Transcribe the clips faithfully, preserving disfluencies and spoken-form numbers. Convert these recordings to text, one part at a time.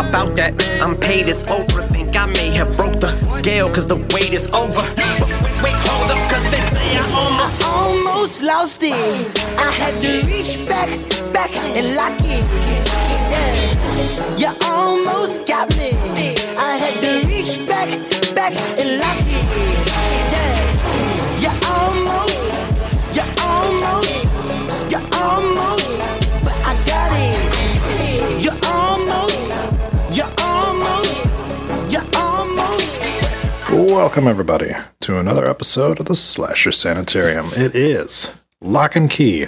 how about that? I'm paid as Oprah, think I may have broke the scale cause the wait is over. Wait, hold up, cause they say I almost I almost lost it. I had to reach back, back and lock it. Yeah, you almost got me. I had to reach back, back and lock it. Yeah, you almost, you almost, you almost, but I got it. You almost, you almost, you almost. Welcome everybody to another episode of the Slasher Sanitarium. It is Lock and Key,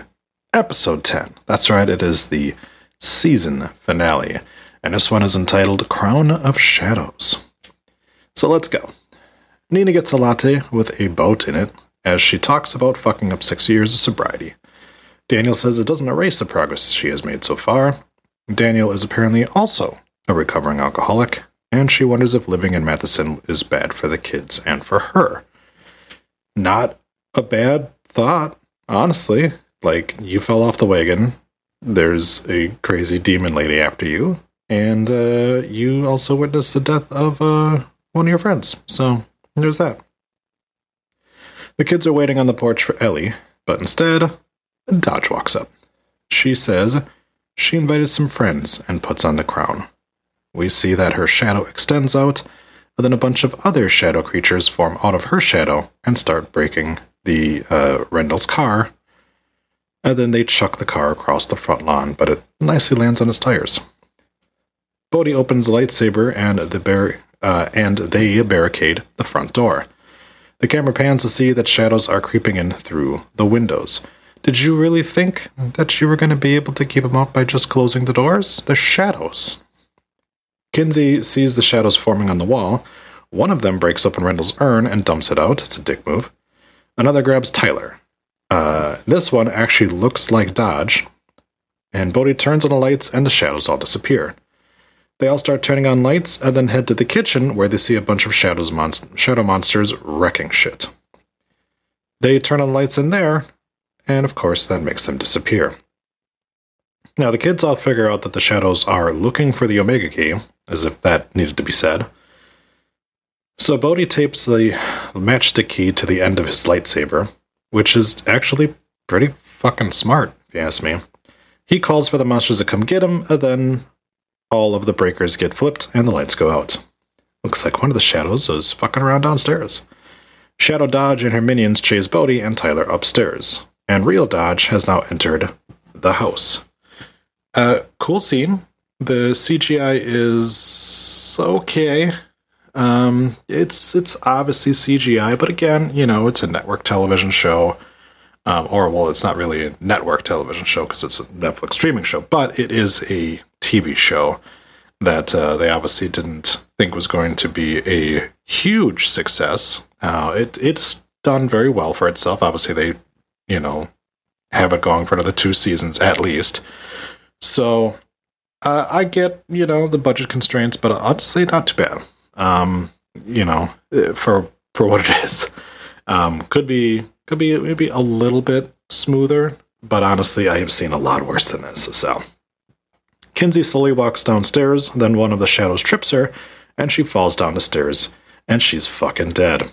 episode ten. That's right, it is the season finale, and this one is entitled Crown of Shadows. So let's go. Nina gets a latte with a boat in it as she talks about fucking up six years of sobriety. Daniel says it doesn't erase the progress she has made so far. Daniel is apparently also a recovering alcoholic, and she wonders if living in Matheson is bad for the kids and for her. Not a bad thought, honestly. Like, you fell off the wagon, there's a crazy demon lady after you, and uh, you also witnessed the death of uh, one of your friends, so there's that. The kids are waiting on the porch for Ellie, but instead, Dodge walks up. She says she invited some friends and puts on the crown. We see that her shadow extends out, but then a bunch of other shadow creatures form out of her shadow and start breaking the uh, Rendell's car, and then they chuck the car across the front lawn, but it nicely lands on its tires. Bodhi opens the lightsaber, and the bar- uh, and they barricade the front door. The camera pans to see that shadows are creeping in through the windows. Did you really think that you were going to be able to keep them out by just closing the doors? They're shadows. Kinsey sees the shadows forming on the wall. One of them breaks open Rendell's urn and dumps it out. It's a dick move. Another grabs Tyler. Uh, this one actually looks like Dodge, and Bodhi turns on the lights and the shadows all disappear. They all start turning on lights and then head to the kitchen where they see a bunch of shadows monst- shadow monsters wrecking shit. They turn on lights in there, and of course that makes them disappear. Now the kids all figure out that the shadows are looking for the Omega Key, as if that needed to be said. So Bodhi tapes the matchstick key to the end of his lightsaber, which is actually pretty fucking smart, if you ask me. He calls for the monsters to come get him, and then all of the breakers get flipped, and the lights go out. Looks like one of the shadows is fucking around downstairs. Shadow Dodge and her minions chase Bodhi and Tyler upstairs, and real Dodge has now entered the house. Uh, cool scene. The C G I is okay. Um, it's it's obviously C G I, but again, you know, it's a network television show, um, or well, it's not really a network television show because it's a Netflix streaming show, but it is a T V show that uh, they obviously didn't think was going to be a huge success. Uh, it it's done very well for itself. Obviously, they you know have it going for another two seasons at least. So uh, I get you know the budget constraints, but honestly, not too bad. Um, you know, for, for what it is, um, could be, could be maybe a little bit smoother, but honestly, I have seen a lot worse than this. So Kinsey slowly walks downstairs. Then one of the shadows trips her and she falls down the stairs and she's fucking dead.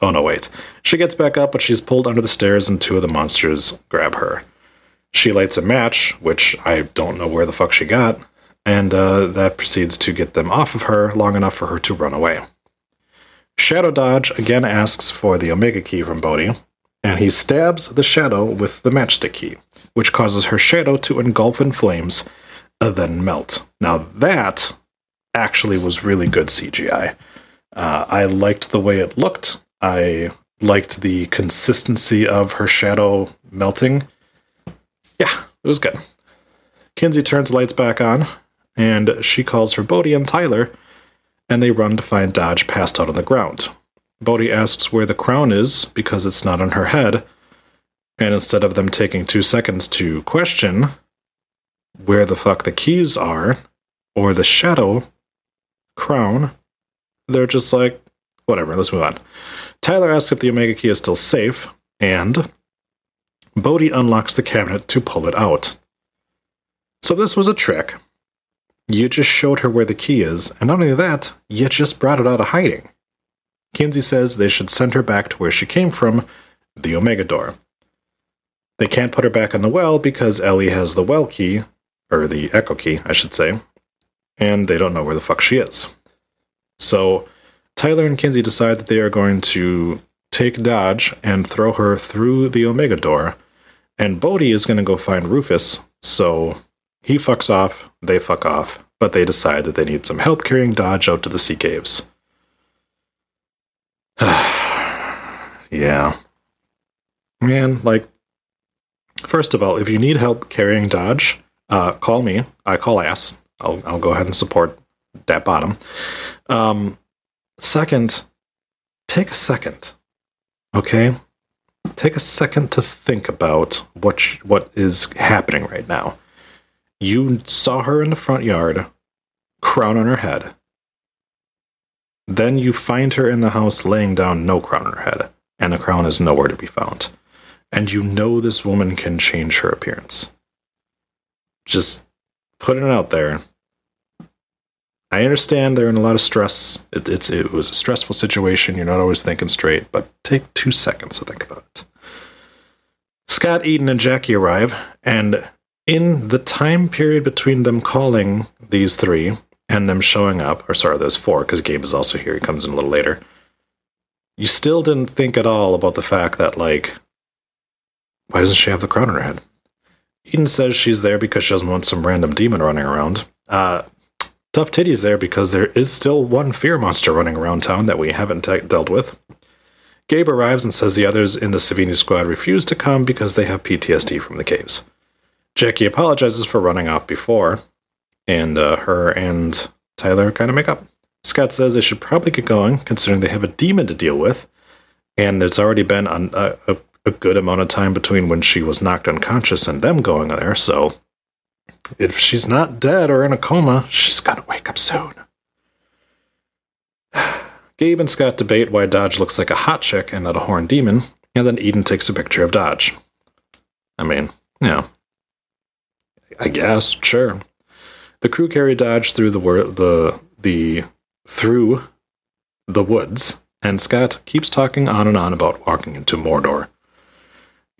Oh no, wait, she gets back up, but she's pulled under the stairs and two of the monsters grab her. She lights a match, which I don't know where the fuck she got. And uh, that proceeds to get them off of her long enough for her to run away. Shadow Dodge again asks for the Omega Key from Bodhi, and he stabs the shadow with the matchstick key, which causes her shadow to engulf in flames and then melt. Now that actually was really good C G I. Uh, I liked the way it looked. I liked the consistency of her shadow melting. Yeah, it was good. Kinsey turns lights back on, and she calls for Bodhi and Tyler, and they run to find Dodge passed out on the ground. Bodhi asks where the crown is, because it's not on her head, and instead of them taking two seconds to question where the fuck the keys are, or the shadow crown, they're just like, whatever, let's move on. Tyler asks if the Omega Key is still safe, and Bodhi unlocks the cabinet to pull it out. So this was a trick. You just showed her where the key is, and not only that, you just brought it out of hiding. Kinsey says they should send her back to where she came from, the Omega Door. They can't put her back in the well because Ellie has the well key, or the Echo Key, I should say, and they don't know where the fuck she is. So Tyler and Kinsey decide that they are going to take Dodge and throw her through the Omega Door, and Bodhi is going to go find Rufus, so he fucks off, they fuck off, but they decide that they need some help carrying Dodge out to the sea caves. Yeah. Man, like, first of all, if you need help carrying Dodge, uh, call me. I call ass. I'll I'll go ahead and support that bottom. Um, second, take a second, okay? Take a second to think about what sh- what is happening right now. You saw her in the front yard, crown on her head. Then you find her in the house laying down, no crown on her head, and the crown is nowhere to be found. And you know this woman can change her appearance. Just putting it out there. I understand they're in a lot of stress. It, it's, it was a stressful situation. You're not always thinking straight, but take two seconds to think about it. Scott, Eden, and Jackie arrive, and in the time period between them calling these three and them showing up, or sorry, there's four, because Gabe is also here. He comes in a little later. You still didn't think at all about the fact that, like, why doesn't she have the crown on her head? Eden says she's there because she doesn't want some random demon running around. Uh, Tough Titty's there because there is still one fear monster running around town that we haven't te- dealt with. Gabe arrives and says the others in the Savini squad refuse to come because they have P T S D from the caves. Jackie apologizes for running off before, and uh, her and Tyler kind of make up. Scott says they should probably get going, considering they have a demon to deal with, and it's already been on a, a a good amount of time between when she was knocked unconscious and them going there, so if she's not dead or in a coma, she's gonna wake up soon. Gabe and Scott debate why Dodge looks like a hot chick and not a horned demon, and then Eden takes a picture of Dodge. I mean, you know, I guess, sure. The crew carry Dodge through the wor- the the through the woods, and Scott keeps talking on and on about walking into Mordor.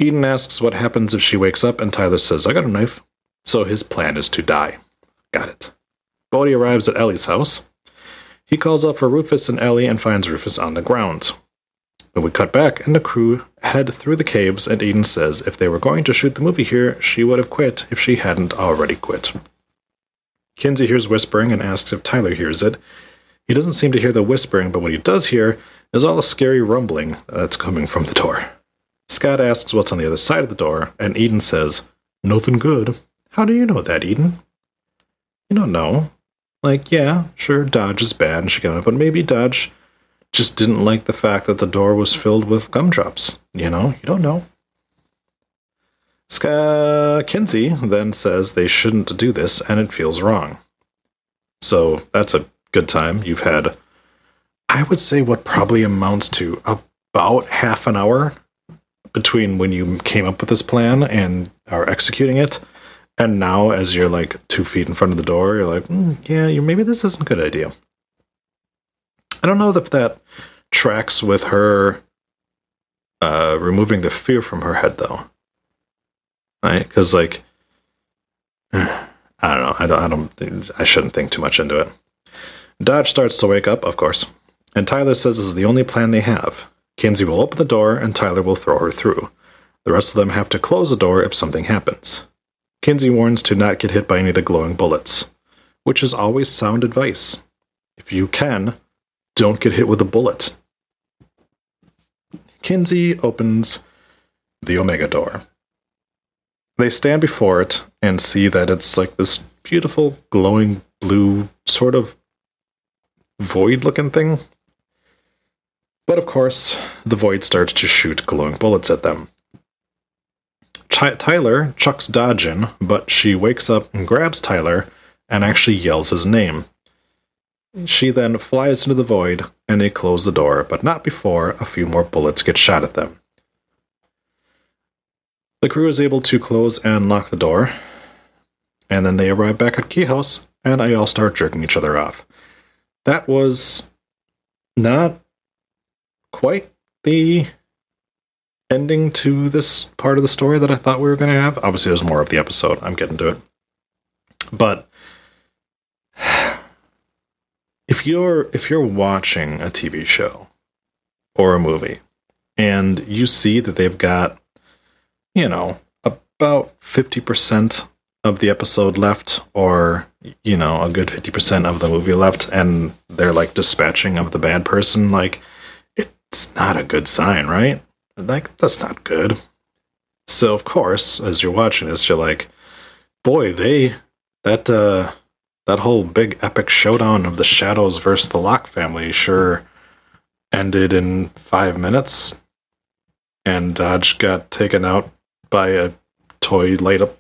Eden asks what happens if she wakes up, and Tyler says, I got a knife. So his plan is to die. Got it. Bodhi arrives at Ellie's house. He calls out for Rufus and Ellie and finds Rufus on the ground. But we cut back, and the crew head through the caves, and Eden says if they were going to shoot the movie here, she would have quit if she hadn't already quit. Kinsey hears whispering and asks if Tyler hears it. He doesn't seem to hear the whispering, but what he does hear is all the scary rumbling that's coming from the door. Scott asks what's on the other side of the door, and Eden says, nothing good. How do you know that, Eden? You don't know. Like, yeah, sure, Dodge is bad, and she got it, but maybe Dodge just didn't like the fact that the door was filled with gumdrops. You know, you don't know. Scott Kinsey then says they shouldn't do this, and it feels wrong. So that's a good time. You've had, I would say, what probably amounts to about half an hour between when you came up with this plan and are executing it, and now as you're like two feet in front of the door, you're like, mm, yeah, you maybe this isn't a good idea. I don't know if that tracks with her uh, removing the fear from her head, though, right? Because like, I don't know. I don't. I don't. I shouldn't think too much into it. Dodge starts to wake up, of course, and Tyler says this is the only plan they have. Kinsey will open the door, and Tyler will throw her through. The rest of them have to close the door if something happens. Kinsey warns to not get hit by any of the glowing bullets, which is always sound advice. If you can, don't get hit with a bullet. Kinsey opens the Omega Door. They stand before it and see that it's like this beautiful, glowing blue sort of void-looking thing. But of course, the void starts to shoot glowing bullets at them. Ty- Tyler chucks Dodge in, but she wakes up and grabs Tyler and actually yells his name. She then flies into the void, and they close the door, but not before a few more bullets get shot at them. The crew is able to close and lock the door, and then they arrive back at Key House, and they all start jerking each other off. That was not quite the ending to this part of the story that I thought we were going to have. Obviously, there's more of the episode. I'm getting to it. But if you're if you're watching a T V show or a movie and you see that they've got, you know, about fifty percent of the episode left, or, you know, a good fifty percent of the movie left, and they're like dispatching of the bad person, like, it's not a good sign, right? Like, that's not good. So, of course, as you're watching this, you're like, boy, they, that, uh, that whole big epic showdown of the Shadows versus the Locke family sure ended in five minutes. And Dodge got taken out by a toy light-up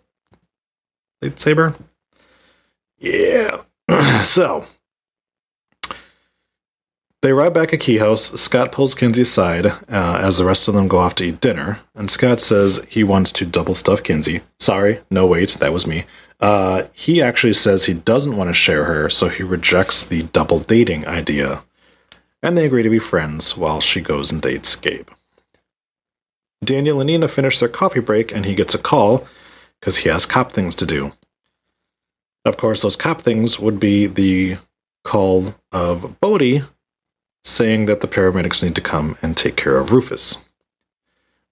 lightsaber. Yeah. So, they ride back at Key House. Scott pulls Kinsey aside uh, as the rest of them go off to eat dinner. And Scott says he wants to double stuff Kinsey. Sorry, no wait, that was me. Uh, he actually says he doesn't want to share her, so he rejects the double dating idea. And they agree to be friends while she goes and dates Gabe. Daniel and Nina finish their coffee break, and he gets a call because he has cop things to do. Of course, those cop things would be the call of Bodhi, saying that the paramedics need to come and take care of Rufus.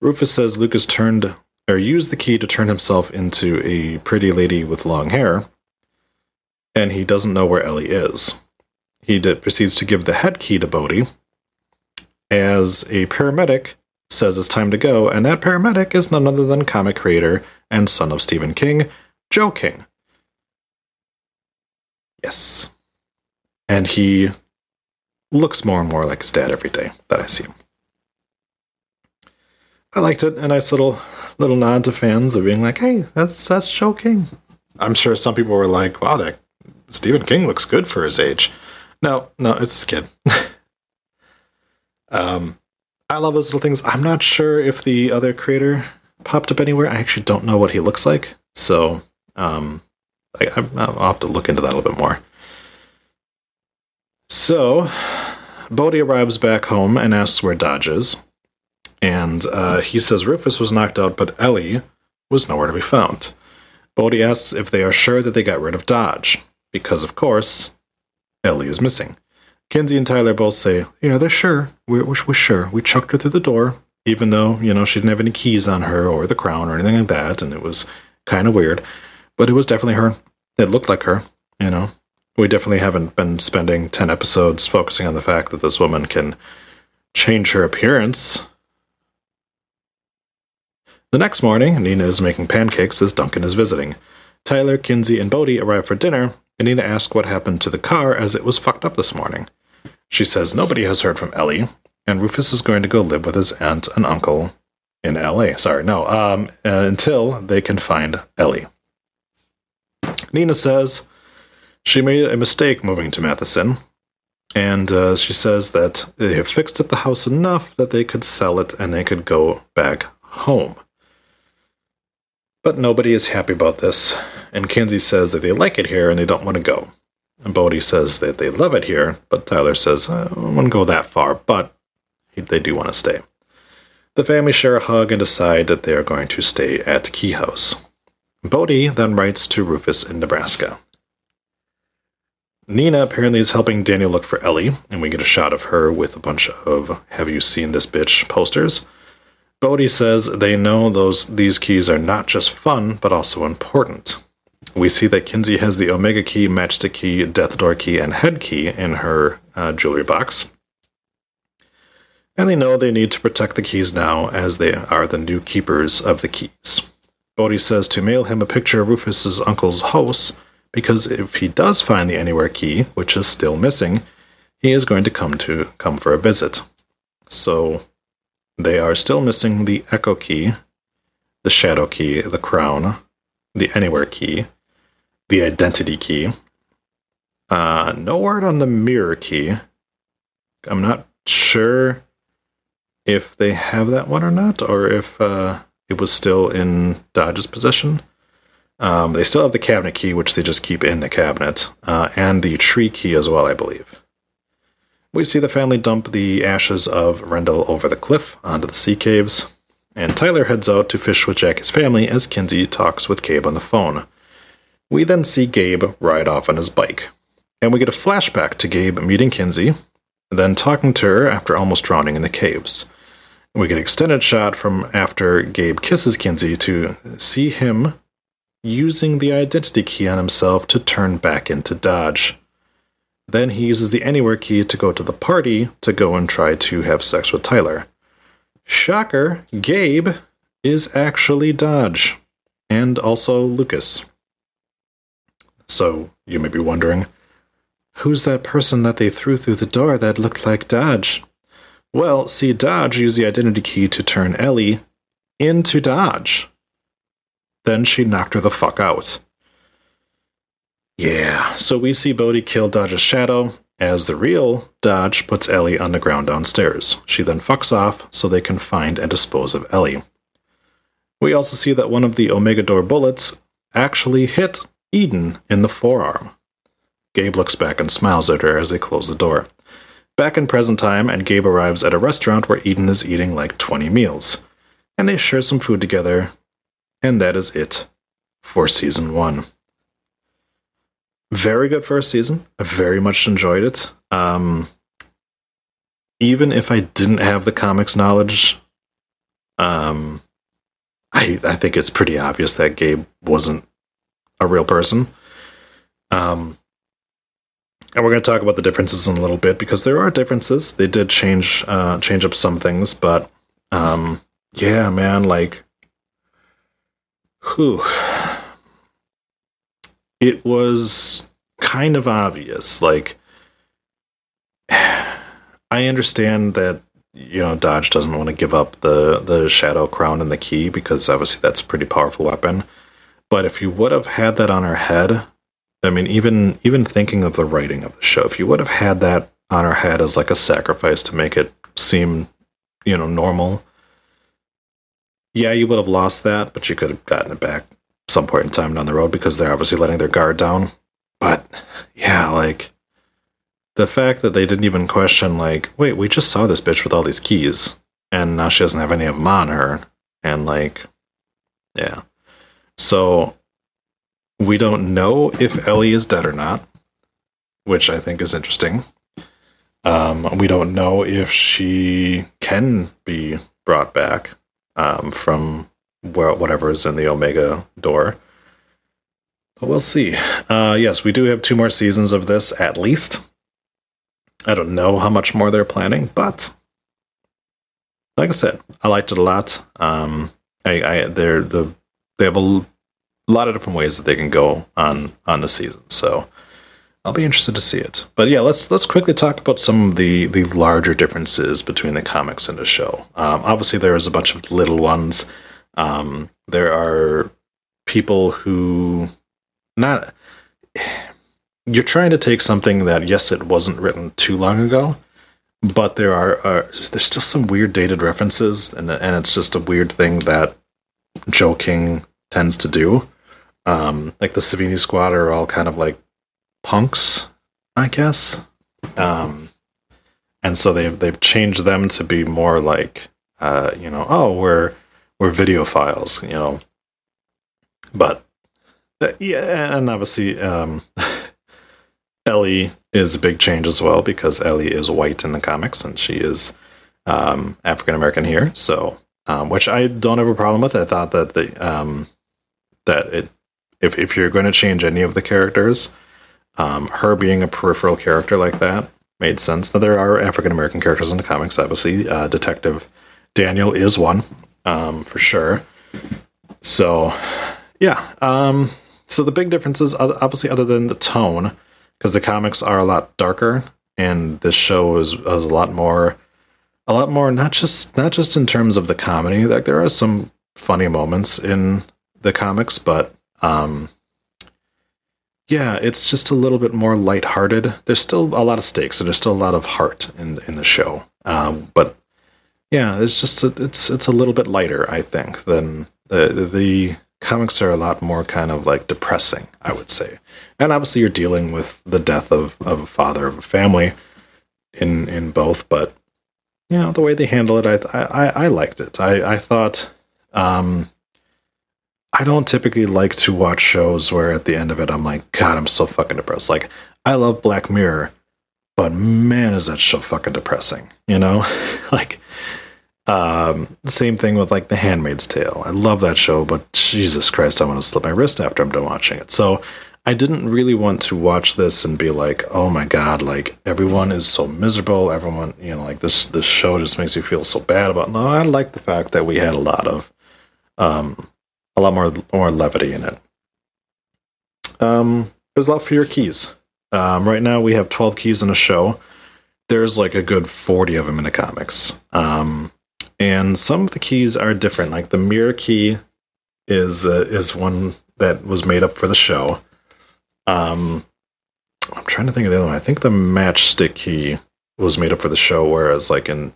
Rufus says Lucas turned, or used the key to turn himself into a pretty lady with long hair, and he doesn't know where Ellie is. He did, proceeds to give the head key to Bodhi, as a paramedic says it's time to go, and that paramedic is none other than comic creator and son of Stephen King, Joe King. Yes. And he looks more and more like his dad every day that I see him. I liked it. A nice little little nod to fans of being like, hey, that's that's Joe King. I'm sure some people were like, wow, that Stephen King looks good for his age. No, no, it's his kid. um, I love those little things. I'm not sure if the other creator popped up anywhere. I actually don't know what he looks like. So um, I, I'll have to look into that a little bit more. So, Bodhi arrives back home and asks where Dodge is. And uh, he says Rufus was knocked out, but Ellie was nowhere to be found. Bodhi asks if they are sure that they got rid of Dodge, because, of course, Ellie is missing. Kinsey and Tyler both say, yeah, they're sure. We're, we're, we're sure. We chucked her through the door, even though, you know, she didn't have any keys on her or the crown or anything like that, and it was kind of weird. But it was definitely her. It looked like her, you know. We definitely haven't been spending ten episodes focusing on the fact that this woman can change her appearance. The next morning, Nina is making pancakes as Duncan is visiting. Tyler, Kinsey, and Bodhi arrive for dinner, and Nina asks what happened to the car as it was fucked up this morning. She says nobody has heard from Ellie, and Rufus is going to go live with his aunt and uncle in L A. Sorry, no, um, until they can find Ellie. Nina says she made a mistake moving to Matheson, and uh, she says that they have fixed up the house enough that they could sell it and they could go back home. But nobody is happy about this, and Kinsey says that they like it here and they don't want to go. And Bodhi says that they love it here, but Tyler says, I wouldn't go that far, but they do want to stay. The family share a hug and decide that they are going to stay at Key House. Bodhi then writes to Rufus in Nebraska. Nina apparently is helping Daniel look for Ellie, and we get a shot of her with a bunch of "Have you seen this bitch?" posters. Bodhi says they know those these keys are not just fun, but also important. We see that Kinsey has the Omega Key, Matchstick Key, Death Door Key, and Head Key in her uh, jewelry box. And they know they need to protect the keys now, as they are the new keepers of the keys. Bodhi says to mail him a picture of Rufus's uncle's house, because if he does find the Anywhere Key, which is still missing, he is going to come to come for a visit. So they are still missing the Echo Key, the Shadow Key, the Crown, the Anywhere Key, the Identity Key. Uh, no word on the Mirror Key. I'm not sure if they have that one or not, or if uh, it was still in Dodge's possession. Um, they still have the cabinet key, which they just keep in the cabinet, uh, and the tree key as well, I believe. We see the family dump the ashes of Rendell over the cliff onto the sea caves, and Tyler heads out to fish with Jackie's family as Kinsey talks with Gabe on the phone. We then see Gabe ride off on his bike, and we get a flashback to Gabe meeting Kinsey, then talking to her after almost drowning in the caves. We get an extended shot from after Gabe kisses Kinsey to see him using the identity key on himself to turn back into Dodge. Then he uses the Anywhere key to go to the party to go and try to have sex with Tyler. Shocker, Gabe is actually Dodge, and also Lucas. So, you may be wondering, who's that person that they threw through the door that looked like Dodge? Well, see, Dodge used the identity key to turn Ellie into Dodge. Then she knocked her the fuck out. Yeah, so we see Bodhi kill Dodge's shadow, as the real Dodge puts Ellie on the ground downstairs. She then fucks off so they can find and dispose of Ellie. We also see that one of the Omega Door bullets actually hit Eden in the forearm. Gabe looks back and smiles at her as they close the door. Back in present time, and Gabe arrives at a restaurant where Eden is eating like twenty meals. And they share some food together, and that is it for season one. Very good first season. I very much enjoyed it. Um, even if I didn't have the comics knowledge, um, I I think it's pretty obvious that Gabe wasn't a real person. Um, and we're going to talk about the differences in a little bit, because there are differences. They did change uh, change up some things, but um, yeah, man, like, whew. It was kind of obvious. Like, I understand that, you know, Dodge doesn't want to give up the, the shadow crown and the key, because obviously that's a pretty powerful weapon. But if you would have had that on her head, I mean, even even thinking of the writing of the show, if you would have had that on her head as like a sacrifice to make it seem, you know, normal, yeah, you would have lost that, but you could have gotten it back some point in time down the road, because they're obviously letting their guard down. But yeah, like, the fact that they didn't even question, like, wait, we just saw this bitch with all these keys, and now she doesn't have any of them on her, and like, yeah. So we don't know if Ellie is dead or not, which I think is interesting. Um, we don't know if she can be brought back um, from whatever is in the Omega Door. But we'll see. Uh, yes, we do have two more seasons of this, at least. I don't know how much more they're planning, but like I said, I liked it a lot. Um, I, I they're the they have a l- lot of different ways that they can go on on the season, so I'll be interested to see it. But yeah, let's let's quickly talk about some of the the larger differences between the comics and the show. Um, obviously, there is a bunch of little ones. Um, there are people who not, you're trying to take something that, yes, it wasn't written too long ago, but there are, are there's still some weird dated references, and and it's just a weird thing that Joe King tends to do. Um, like the Savini Squad are all kind of like punks, I guess. Um, and so they've, they've changed them to be more like, uh, you know, oh, we're, Or video files, you know. But, uh, yeah, and obviously, um, Ellie is a big change as well, because Ellie is white in the comics, and she is um, African-American here, so, um, which I don't have a problem with. I thought that the, um, that it, if, if you're going to change any of the characters, um, her being a peripheral character like that made sense. Now, there are African-American characters in the comics, obviously. Uh, Detective Daniel is one. Um, for sure. So, yeah. Um, so the big differences, obviously, other than the tone, because the comics are a lot darker, and this show is, is a lot more, a lot more. Not just not just in terms of the comedy. Like, there are some funny moments in the comics, but um, yeah, it's just a little bit more lighthearted. There's still a lot of stakes, and there's still a lot of heart in in the show, um, but. Yeah, it's just a, it's it's a little bit lighter, I think, than the the comics are a lot more kind of like depressing, I would say. And obviously you're dealing with the death of, of a father of a family in in both, but you know, the way they handle it, I I, I liked it. I, I thought, um, I don't typically like to watch shows where at the end of it, I'm like, God, I'm so fucking depressed. Like, I love Black Mirror, but man, is that show fucking depressing, you know? Like, um, same thing with like The Handmaid's Tale. I love that show, but Jesus Christ, I want to slip my wrist after I'm done watching it. So I didn't really want to watch this and be like, oh my God, like everyone is so miserable. Everyone, you know, like this, this show just makes you feel so bad about it. No, I like the fact that we had a lot of, um, a lot more, more levity in it. Um, there's a lot for your keys. Um, right now we have twelve keys in a show. There's like a good forty of them in the comics. Um, and some of the keys are different. Like the mirror key is, uh, is one that was made up for the show. Um, I'm trying to think of the other one. I think the matchstick key was made up for the show, whereas like in,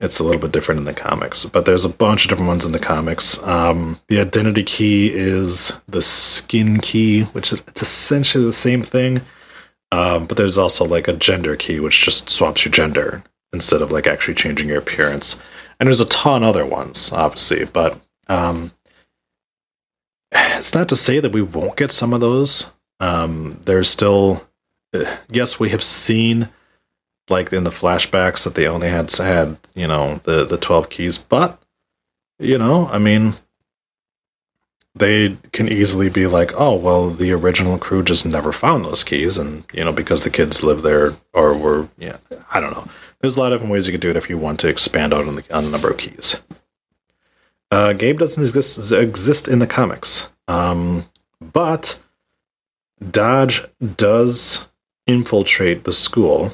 it's a little bit different in the comics, but there's a bunch of different ones in the comics. Um, the identity key is the skin key, which is, it's essentially the same thing. Um, but there's also like a gender key, which just swaps your gender instead of like actually changing your appearance. And there's a ton of other ones, obviously, but, um, it's not to say that we won't get some of those. Um, there's still, yes, we have seen like in the flashbacks that they only had, had, you know, the, the twelve keys, but you know, I mean, they can easily be like, oh, well, the original crew just never found those keys. And, you know, because the kids live there or were, yeah, I don't know. There's a lot of different ways you could do it if you want to expand out on the, on the number of keys. Uh, Gabe doesn't exist, exist in the comics. Um, but Dodge does infiltrate the school,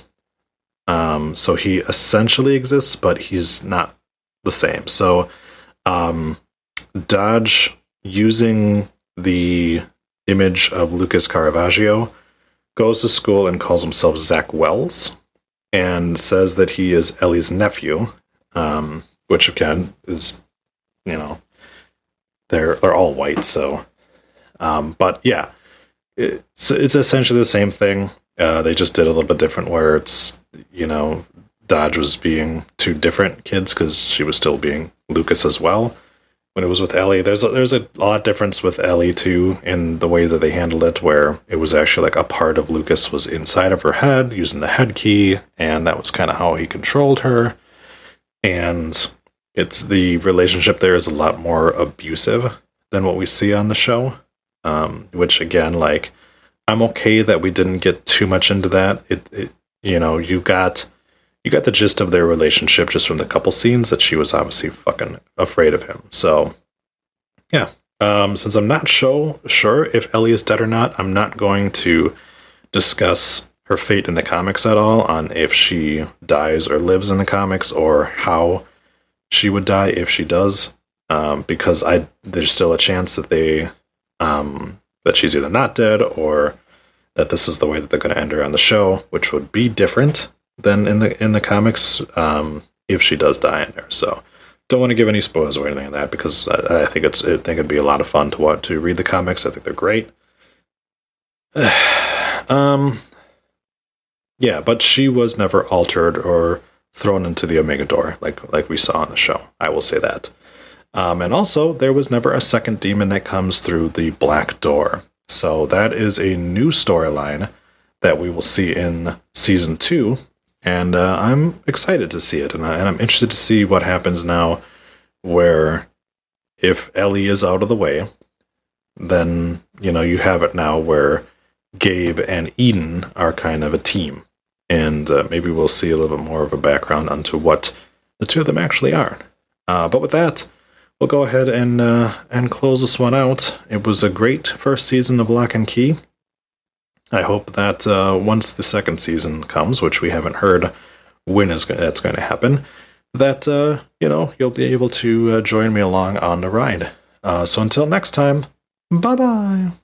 um, so he essentially exists, but he's not the same. So um, Dodge, using the image of Lucas Caravaggio, goes to school and calls himself Zach Wells, and says that he is Ellie's nephew, um, which again is, you know, they're they're all white, so um, but yeah. It's, it's essentially the same thing. Uh, they just did a little bit different where it's, you know, Dodge was being two different kids because she was still being Lucas as well when it was with Ellie. There's a, there's a lot of difference with Ellie, too, in the ways that they handled it, where it was actually like a part of Lucas was inside of her head using the head key, and that was kind of how he controlled her. And it's the relationship there is a lot more abusive than what we see on the show. Um, which again, like, I'm okay that we didn't get too much into that. It, it, you know, you got, you got the gist of their relationship just from the couple scenes that she was obviously fucking afraid of him. So yeah. Um, since I'm not so sure if Ellie is dead or not, I'm not going to discuss her fate in the comics at all on if she dies or lives in the comics or how she would die if she does. Um, because I, there's still a chance that they, Um, that she's either not dead or that this is the way that they're going to end her on the show, which would be different than in the in the comics um, if she does die in there. So don't want to give any spoilers or anything like that because I, I think it's I think it'd be a lot of fun to watch, to read the comics. I think they're great. um, yeah, but she was never altered or thrown into the Omega Door like like we saw on the show. I will say that. Um, and also, there was never a second demon that comes through the Black Door. So that is a new storyline that we will see in Season two. And uh, I'm excited to see it. And, I, and I'm interested to see what happens now where if Ellie is out of the way, then, you know, you have it now where Gabe and Eden are kind of a team. And uh, maybe we'll see a little bit more of a background onto what the two of them actually are. Uh, but with that, we'll go ahead and uh, and close this one out. It was a great first season of Locke and Key. I hope that uh, once the second season comes, which we haven't heard when is go- that's going to happen, that uh, you know you'll be able to uh, join me along on the ride. Uh, so until next time, bye bye.